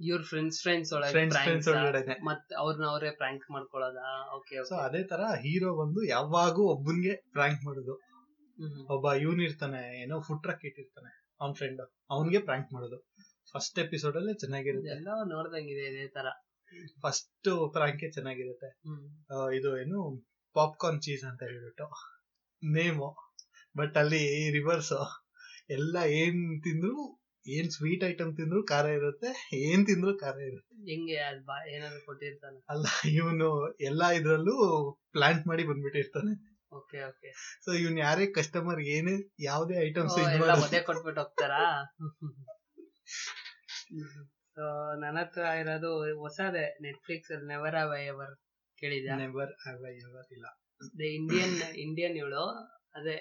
ಇವ್ರ ಫ್ರೆಂಡ್ಸ್ ಒಳಗಡೆ ಮತ್ತೆ ಅವ್ರನ್ನ ಅವರೇ ಪ್ರಾಂಕ್ ಮಾಡ್ಕೊಳ್ಳೋದಾ? ಓಕೆ. ಸೊ ಅದೇ ತರ ಹೀರೋ ಬಂದು ಯಾವಾಗೂ ಒಬ್ಬನ್ಗೆ ಪ್ರಾಂಕ್ ಮಾಡೋದು. ಒಬ್ಬ ಇವನ್ ಇರ್ತಾನೆ, ಏನೋ ಫುಡ್ ಟ್ರಕ್ ಇಟ್ಟಿರ್ತಾನೆ, ಅವ್ನ್ ಫ್ರೆಂಡ್, ಅವನ್ಗೆ ಪ್ರಾಂಕ್ ಮಾಡೋದು. ಫಸ್ಟ್ ಎಪಿಸೋಡ್ ಅಲ್ಲೇ ಚೆನ್ನಾಗಿರುತ್ತೆ, ಎಲ್ಲ ನೋಡ್ದಂಗಿದೆ. ಇದೇ ತರ ಫಸ್ಟ್ ಪ್ರಾಂಕ್ ಚೆನ್ನಾಗಿರುತ್ತೆ. ಇದು ಏನು ಪಾಪ್ಕಾರ್ನ್ ಚೀಸ್ ಅಂತ ಹೇಳ್ಬಿಟ್ಟು ನೇಮು, ಬಟ್ ಅಲ್ಲಿ ರಿವರ್ಸ್. ಎಲ್ಲ ಏನ್ ತಿಂದ್ರು, ಏನ್ ಸ್ವೀಟ್ ಐಟಮ್ ತಿಂದ್ರು ಖಾರ ಇರುತ್ತೆ, ಏನ್ ತಿಂದ್ರು ಖಾರ ಇರುತ್ತೆ. ಹೆಂಗೆ ಅಲ್ವಾ, ಏನಾದ್ರು ಕೊಟ್ಟಿರ್ತಾನೆ ಅಲ್ಲ ಇವನು, ಎಲ್ಲಾ ಇದ್ರಲ್ಲೂ ಪ್ಲಾಂಟ್ ಮಾಡಿ ಬಂದ್ಬಿಟ್ಟಿರ್ತಾನೆ. ಸೊ ಇವನ್ ಯಾರೇ ಕಸ್ಟಮರ್ ಏನೇ ಯಾವ್ದೇ ಐಟಮ್ಸ್ ಕೊಟ್ಬಿಟ್ಟು ಹೋಗ್ತಾರ. ಸೊ ನನ್ನ ಹತ್ರ ಇರೋದು ಹೊಸದೇ, ನೆಟ್ಫ್ಲಿಕ್ಸ್ ಅಲ್ಲಿ ನೆವರ್ ಹ್ಯಾವ್ ಐ ಎವರ್ ಕೇಳಿದ್ಯಾ? ನೆವರ್ ಹ್ಯಾವ್ ಐ ಎವರ್ ಇಲ್ಲ. ಇಂಡಿಯನ್ ಇವಳು. ಅದೇ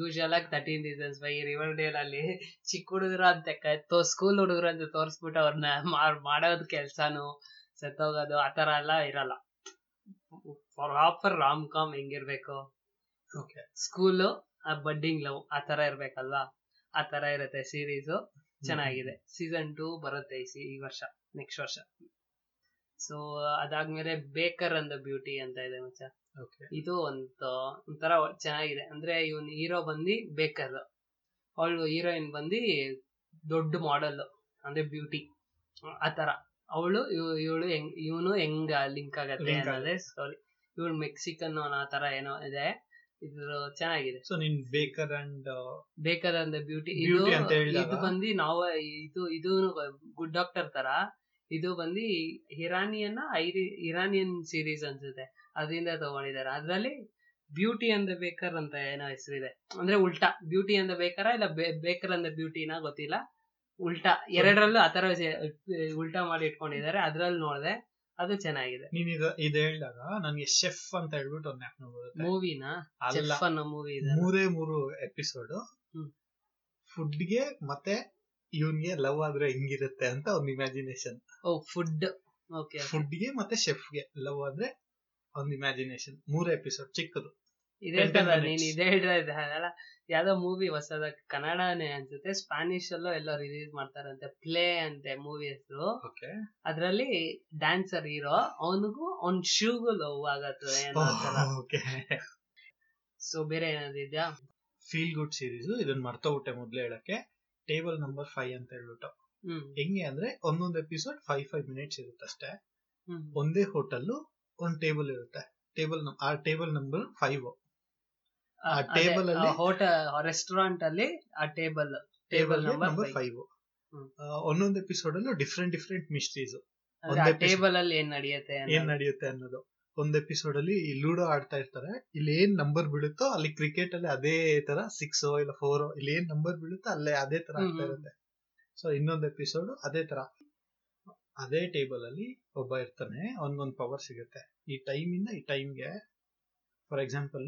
ಯೂಶುವಲ್ ಆಗಿ 13 Reasons ಬೈ ರಿವರ್ಡೇಲ್ ಅಲ್ಲಿ ಚಿಕ್ಕ ಹುಡುಗರು ಅಂತ ಸ್ಕೂಲ್ ಹುಡುಗರು ಅಂತ ತೋರಿಸ್ಬಿಟ್ಟು ಅವ್ರನ್ನ ಮಾಡೋದ್ ಕೆಲ್ಸಾನು ಸತ್ತೋಗೋದು ಆತರ ಎಲ್ಲ ಇರಲ್ಲ. ಪ್ರಾಪರ್ ರಾಮ್ ಕಾಮ್ ಹೆಂಗಿರ್ಬೇಕು, ಸ್ಕೂಲು ಬಡ್ಡಿಂಗ್ ಲವ್ ಆತರ ಇರ್ಬೇಕಲ್ವಾ, ಆತರ ಇರುತ್ತೆ ಸೀರೀಸು. ಚೆನ್ನಾಗಿದೆ. ಸೀಸನ್ 2 ಬರುತ್ತೆ ಈ ವರ್ಷ, ನೆಕ್ಸ್ಟ್ ವರ್ಷ. ಸೊ ಅದಾದ್ಮೇಲೆ ಬೇಕರ್ ಅಂಡ್ ದ ಬ್ಯೂಟಿ ಅಂತ ಇದೆ ಮಚ್ಚ. ಇದು ಒಂಥರ ಚೆನ್ನಾಗಿದೆ. ಅಂದ್ರೆ ಇವನ್ ಹೀರೋ ಬಂದು ಬೇಕರ್, ಅವಳು ಹೀರೋಯಿನ್ ಬಂದು ದೊಡ್ಡ ಮಾಡೆಲ್ ಅಂದ್ರೆ ಬ್ಯೂಟಿ ಆತರ. ಅವಳು ಇವಳು ಇವನು ಹೆಂಗ ಲಿಂಕ್ ಆಗತ್ತೆ ಅನ್ನೋದೇ ಸ್ಟೋರಿ. ಇವಳು ಮೆಕ್ಸಿಕನ್ ಆತರ ಏನೋ ಇದೆ. ಇದು ಚೆನ್ನಾಗಿದೆ. ಸೊ ನಿನ್ ಬೇಕರ್ ಅಂಡ್ ಬ್ಯೂಟಿ ಇದು ಬಂದು ನಾವು ಇದು ಗುಡ್ ಡಾಕ್ಟರ್ ತರ. ಇದು ಬಂದು ಇರಾನಿಯನ್ ಸೀರೀಸ್ ಅನ್ಸುತ್ತೆ, ಅದರಿಂದ ತಗೊಂಡಿದ್ದಾರೆ. ಅದ್ರಲ್ಲಿ ಬ್ಯೂಟಿ ಅಂಡ್ ಬೇಕರ್ ಅಂತ ಏನೋ ಹೆಸರಿದೆ. ಅಂದ್ರೆ ಉಲ್ಟಾ ಬ್ಯೂಟಿ ಅಂಡ್ ಬೇಕರ ಇಲ್ಲ ಬೇಕರ್ ಅಂಡ್ ಬ್ಯೂಟಿನ ಗೊತ್ತಿಲ್ಲ, ಉಲ್ಟಾ ಎರಡರಲ್ಲೂ ಆತರ ಉಲ್ಟಾ ಮಾಡಿ ಇಟ್ಕೊಂಡಿದ್ದಾರೆ, ಅದ್ರಲ್ಲಿ ನೋಡಿದೆ, ಅದು ಚೆನ್ನಾಗಿದೆ. ನೀನ್ ಇದು ಹೇಳಿದಾಗ ನನ್ಗೆ ಶೆಫ್ ಅಂತ ಹೇಳ್ಬಿಟ್ಟು ಒಂದ್ ನ್ಯಾಪ್ನ ಬರುತ್ತೆ ಮೂವಿನಾ, ಶೆಫ್ ಅನ್ನೋ ಮೂವಿ ಇದೆ. 3 ಎಪಿಸೋಡ್ ಫುಡ್ಗೆ ಮತ್ತೆ ಇವನ್ಗೆ ಲವ್ ಆದ್ರೆ ಹೆಂಗಿರುತ್ತೆ ಅಂತ ಒಂದು ಇಮ್ಯಾಜಿನೇಷನ್. Oh food, okay. ಫುಡ್ಗೆ ಮತ್ತೆ ಶೆಫ್ಗೆ ಲವ್ ಆದ್ರೆ ಒಂದು ಇಮ್ಯಾಜಿನೇಷನ್. 3 ಎಪಿಸೋಡ್ ಚಿಕ್ಕದು. ನೀನ್ ಇದೇ ಹೇಳ್ರಲ್ಲ, ಯಾವ್ದೋ ಮೂವಿ ಹೊಸದ ಕನ್ನಡನೇ ಅನ್ಸುತ್ತೆ, ಸ್ಪ್ಯಾನಿಷ್ ಅಲ್ಲೋ ಎಲ್ಲೋ ರಿಲೀಸ್ ಮಾಡ್ತಾರಂತೆ, ಪ್ಲೇ ಅಂತೆ ಮೂವಿ ಹೆಸರು. ಅದ್ರಲ್ಲಿ ಡ್ಯಾನ್ಸರ್ ಹೀರೋ, ಅವನಿಗೂ ಅವ್ನ್ ಶೂಗೂ ಲವ್ ಆಗತ್ತದೆ ಏನೋ. ಸೊ ಬೇರೆ ಏನಾದ್ರು ಇದ್ಯಾ? ಫೀಲ್ ಗುಡ್ ಸೀರೀಸ್, ಇದನ್ನ ಮರ್ತೋಗ್ಬಿಟ್ಟೆ ಮೊದ್ಲೇ ಹೇಳಕ್ಕೆ. ಟೇಬಲ್ ನಂಬರ್ 5 ಅಂತ ಹೇಳ್ಬಿಟ್ಟು, ಹೆಂಗೆ ಅಂದ್ರೆ ಒಂದೊಂದ್ ಎಪಿಸೋಡ್ 5 ಮಿನಿಟ್ಸ್ ಇರುತ್ತೆ ಅಷ್ಟೇ. ಒಂದೇ ಹೋಟೆಲ್ ಒಂದ್ ಟೇಬಲ್ ಇರುತ್ತೆ, ಟೇಬಲ್ ನಂಬರ್ 5. ಆ ಟೇಬಲ್ ಅಲ್ಲಿ ರೆಸ್ಟೋರೆಂಟ್ ಅಲ್ಲಿ ಆ ಟೇಬಲ್ ನಂಬರ್ 5. ಒಂದೊಂದು ಎಪಿಸೋಡ್ ಅಲ್ಲೂ ಡಿಫ್ರೆಂಟ್ ಮಿಸ್ಟ್ರೀಸ್, ಟೇಬಲ್ ಅಲ್ಲಿ ಏನ್ ನಡೆಯುತ್ತೆ ಅನ್ನೋದು. ಒಂದ್ ಎಪಿಸೋಡ್ ಅಲ್ಲಿ ಲೂಡೋ ಆಡ್ತಾ ಇರ್ತಾರೆ, ಇಲ್ಲಿ ಏನ್ ನಂಬರ್ ಬೀಳುತ್ತೋ ಅಲ್ಲಿ, ಕ್ರಿಕೆಟ್ ಅಲ್ಲಿ ಅದೇ ತರ 6 ಇಲ್ಲ 4, ಇಲ್ಲಿ ಏನ್ ನಂಬರ್ ಬೀಳುತ್ತೋ ಅಲ್ಲೇ ಅದೇ ತರ ಆಗ್ತಾ ಇರುತ್ತೆ. ಸೊ ಇನ್ನೊಂದ್ ಎಪಿಸೋಡ್ ಅದೇ ತರ, ಅದೇ ಟೇಬಲ್ ಅಲ್ಲಿ ಒಬ್ಬ ಇರ್ತಾನೆ, ಅವನ್ಗೊಂದ್ ಪವರ್ ಸಿಗುತ್ತೆ. ಈ ಟೈಮ್ ಇಂದ ಈ ಟೈಮ್ಗೆ, ಫಾರ್ ಎಕ್ಸಾಂಪಲ್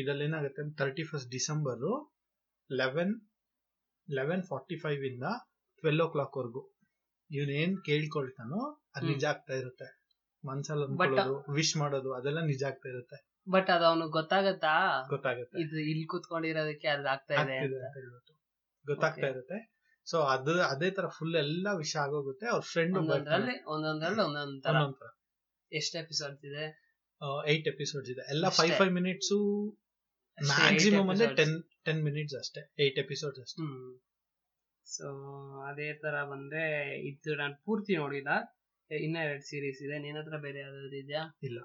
ಇದ್ರಲ್ಲಿ ಏನಾಗುತ್ತೆ, 31 ಡಿಸೆಂಬರ್ 11:45 ಇಂದ 12 o'clock ವರೆಗೂ ಇವನೇನ್ ಕೇಳ್ಕೊಳ್ತಾನೋ ಅದು ನಿಜ ಆಗ್ತಾ ಇರುತ್ತೆ. ಮನ್ಸಲ್ಲಿ ಅನ್ಕೊಳ್ಳೋದು, ವಿಶ್ ಮಾಡೋದು, ಅದೆಲ್ಲ ನಿಜ ಆಗ್ತಾ ಇರುತ್ತೆ. ಬಟ್ ಅದು ಅವನಿಗೆ ಗೊತ್ತಾಗತ್ತೆ ಇದು ಇಲ್ಲಿ ಕೂತ್ಕೊಂಡಿರೋದಕ್ಕೆ ಅದು ಆಗ್ತಾ ಇದೆ ಅಂತ ಹೇಳ್ಬಿಟ್ಟು ಗೊತ್ತಾಗ್ತಾ ಇರುತ್ತೆ. ಸೊ ಅದು ಅದೇ ತರ ಫುಲ್ ಎಲ್ಲಾ ವಿಷಯ ಆಗೋಗುತ್ತೆ. ಅವ್ರ ಫ್ರೆಂಡ್ ಒಂದೊಂದರ. ಎಷ್ಟು ಎಪಿಸೋಡ್ಸ್ ಇದೆ? 8 ಎಪಿಸೋಡ್ಸ್ ಇದೆ, ಎಲ್ಲ 5 ಮಿನಿಟ್ಸ್, ಮ್ಯಾಕ್ಸಿಮಮ್ ಅಂದ್ರೆ 10 ಮಿನಿಟ್ಸ್ ಅಷ್ಟೇ, 8 ಎಪಿಸೋಡ್ಸ್ ಅಷ್ಟೇ. ಸೊ ಅದೇ ತರ ಬಂದ್ರೆ ಇದು ನಾನು ಪೂರ್ತಿ ನೋಡಿಲ್ಲ, ಇನ್ನ 2 ಸೀರೀಸ್ ಇದೆ. ನಿನ್ನ ಹತ್ರ ಬೇರೆ ಯಾವ್ದಾದ್ರು ಇದೆಯಾ? ಇಲ್ಲ.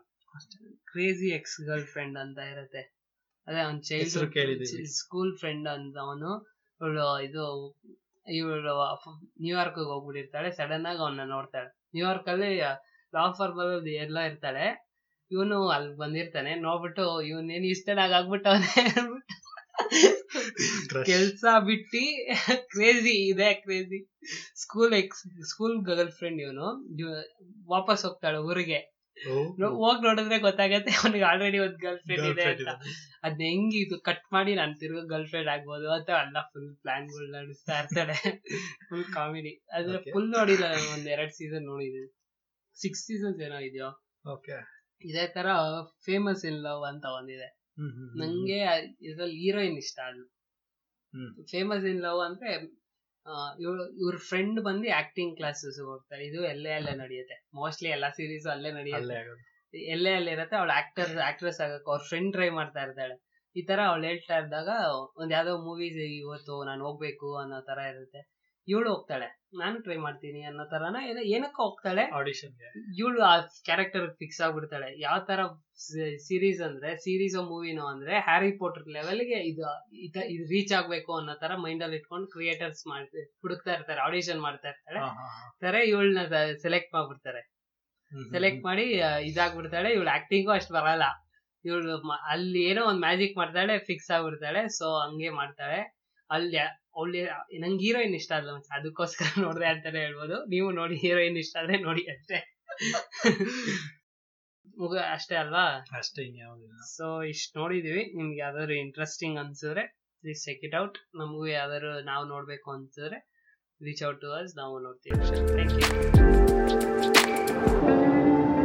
ಕ್ರೇಜಿ ಎಕ್ಸ್ ಗರ್ಲ್ ಫ್ರೆಂಡ್ ಅಂತ ಇರುತ್ತೆ, ಅದೇ ಅವ್ನ ಚೈಲ್ಡ್ ಸ್ಕೂಲ್ ಫ್ರೆಂಡ್ ಅಂತ. ಅವನು ಇವಳು ನ್ಯೂಯಾರ್ಕ್ ಹೋಗ್ಬಿಟ್ಟಿರ್ತಾಳೆ, ಸಡನ್ ಆಗಿ ಅವನ್ನ ನೋಡ್ತಾಳೆ. ನ್ಯೂಯಾರ್ಕ್ ಅಲ್ಲಿ ಲಾಫರ್ಬಲ್ ಎಲ್ಲ ಇರ್ತಾಳೆ, ಇವನು ಅಲ್ಲಿ ಬಂದಿರ್ತಾನೆ. ನೋಡ್ಬಿಟ್ಟು ಇವನೇನ್ ಇಷ್ಟನಾಗ ಆಗ್ಬಿಟ್ಟವನೇ ಅನ್ಬಿಟ್ಟು ಕೆಲ್ಸ ಬಿಟ್ಟು ಕ್ರೇಜಿ ಸ್ಕೂಲ್ ಗರ್ಲ್ ಫ್ರೆಂಡ್ ಇವನು ವಾಪಸ್ ಹೋಗ್ತಾಳೆ ಊರಿಗೆ. ಹೋಗ್ ನೋಡಿದ್ರೆ ಗೊತ್ತಾಗತ್ತೆ ಅವನಿಗೆ ಆಲ್ರೆಡಿ ಒಂದ್ ಗರ್ಲ್ ಫ್ರೆಂಡ್ ಇದೆ ಅಂತ. ಅದ್ನ ಹೆಂಗ್ ಇದು ಕಟ್ ಮಾಡಿ ನಾನು ತಿರ್ಗೋ ಗರ್ಲ್ ಫ್ರೆಂಡ್ ಆಗ್ಬೋದು ಅಂತ ಎಲ್ಲ ಫುಲ್ ಪ್ಲಾನ್ ಗಳು ನಡೆಸ್ತಾ ಇರ್ತಾಳೆ. Full comedy. ಆದ್ರೆ ಫುಲ್ ನೋಡಿಲ್ಲ, ಒಂದ್ 2 ಸೀಸನ್ ನೋಡಿದೀನಿ. 6 ಸೀಸನ್ಸ್ ಏನೋ ಇದೆಯೋ. ಇದೇ ತರ ಫೇಮಸ್ ಇನ್ ಲವ್ ಅಂತ ಒಂದಿದೆ, ನಂಗೆ ಇದ್ರಲ್ಲಿ ಹೀರೋಯಿನ್ ಇಷ್ಟ. ಅದು ಫೇಮಸ್ ಇನ್ ಲವ್ ಅಂದ್ರೆ ಇವ್ರ ಫ್ರೆಂಡ್ ಬಂದು ಆಕ್ಟಿಂಗ್ ಕ್ಲಾಸಸ್ ಹೋಗ್ತಾರೆ. ಇದು ಅಲ್ಲೇ ನಡೆಯುತ್ತೆ, ಮೋಸ್ಟ್ಲಿ ಎಲ್ಲಾ ಸೀರೀಸ್ ಅಲ್ಲೇ ನಡೆಯುತ್ತೆ, ಅಲ್ಲೇ ಇರತ್ತೆ. ಅವಳು ಆಕ್ಟ್ರೆಸ್ ಆಗಕ್ಕೆ ಅವ್ರ ಫ್ರೆಂಡ್ ಟ್ರೈ ಮಾಡ್ತಾ ಇರ್ತಾಳೆ. ಈ ತರ ಅವಳು ಹೇಳ್ತಾ ಇದ್ದಾಗ ಒಂದ್ ಯಾವ್ದೋ ಮೂವೀಸ್ ಇವತ್ತು ನಾನು ಹೋಗ್ಬೇಕು ಅನ್ನೋ ತರ ಇರುತ್ತೆ. ಇವಳು ಹೋಗ್ತಾಳೆ, ನಾನು ಟ್ರೈ ಮಾಡ್ತೀನಿ ಅನ್ನೋ ತರನ ಏನಕ್ಕೂ ಹೋಗ್ತಾಳೆ ಆಡಿಷನ್ಗೆ. ಇವಳು ಆ ಕ್ಯಾರೆಕ್ಟರ್ ಫಿಕ್ಸ್ ಆಗ್ಬಿಡ್ತಾಳೆ. ಯಾವ ತರ ಸೀರೀಸ್ ಅಂದ್ರೆ, ಸೀರೀಸ್ ಮೂವಿನೋ ಅಂದ್ರೆ ಹ್ಯಾರಿ ಪೋಟರ್ ಲೆವೆಲ್ಗೆ ಇದು ರೀಚ್ ಆಗ್ಬೇಕು ಅನ್ನೋ ತರ ಮೈಂಡ್ ಅಲ್ಲಿ ಇಟ್ಕೊಂಡು ಕ್ರಿಯೇಟರ್ಸ್ ಹುಡುಕ್ತಾ ಇರ್ತಾರೆ, ಆಡಿಷನ್ ಮಾಡ್ತಾ ಇರ್ತಾಳೆ. ತರ ಇವಳನ್ನ ಸೆಲೆಕ್ಟ್ ಮಾಡ್ಬಿಡ್ತಾರೆ. ಸೆಲೆಕ್ಟ್ ಮಾಡಿ ಇದಾಗ್ಬಿಡ್ತಾಳೆ. ಇವಳು ಆಕ್ಟಿಂಗು ಅಷ್ಟು ಬರಲ್ಲ, ಇವಳು ಅಲ್ಲಿ ಏನೋ ಒಂದ್ ಮ್ಯಾಜಿಕ್ ಮಾಡ್ತಾಳೆ, ಫಿಕ್ಸ್ ಆಗ್ಬಿಡ್ತಾಳೆ. ಸೊ ಹಂಗೆ ಮಾಡ್ತಾಳೆ. ಅಲ್ಲಿ ಅವಳಿ ನಂಗೆ ಹೀರೋಯಿನ್ ಇಷ್ಟ ಅಲ್ಲ, ಅದಕ್ಕೋಸ್ಕರ ನೋಡಿದೆ ಅಂತಾನೆ ಹೇಳ್ಬೋದು. ನೀವು ನೋಡಿ, ಹೀರೋಯಿನ್ ಇಷ್ಟ ಆದ್ರೆ ನೋಡಿ ಅಷ್ಟೇ, ಅಷ್ಟೇ ಅಲ್ವಾ? ಅಷ್ಟೇ, ಇನ್ಯಾವುದಿಲ್ಲ. ಸೊ ಇಷ್ಟು ನೋಡಿದೀವಿ. ನಿಮ್ಗೆ ಯಾವ್ದಾದ್ರು ಇಂಟ್ರೆಸ್ಟಿಂಗ್ ಅನ್ಸಿದ್ರೆ ಪ್ಲೀಸ್ ಚೆಕ್ ಇಟ್ ಔಟ್. ನಮಗೂ ಯಾವ್ದಾದ್ರು ನಾವು ನೋಡ್ಬೇಕು ಅನ್ಸಿದ್ರೆ ರೀಚ್ ಔಟ್ ಟು ಅಸ್, ನಾವು ನೋಡ್ತೀವಿ. Thank you.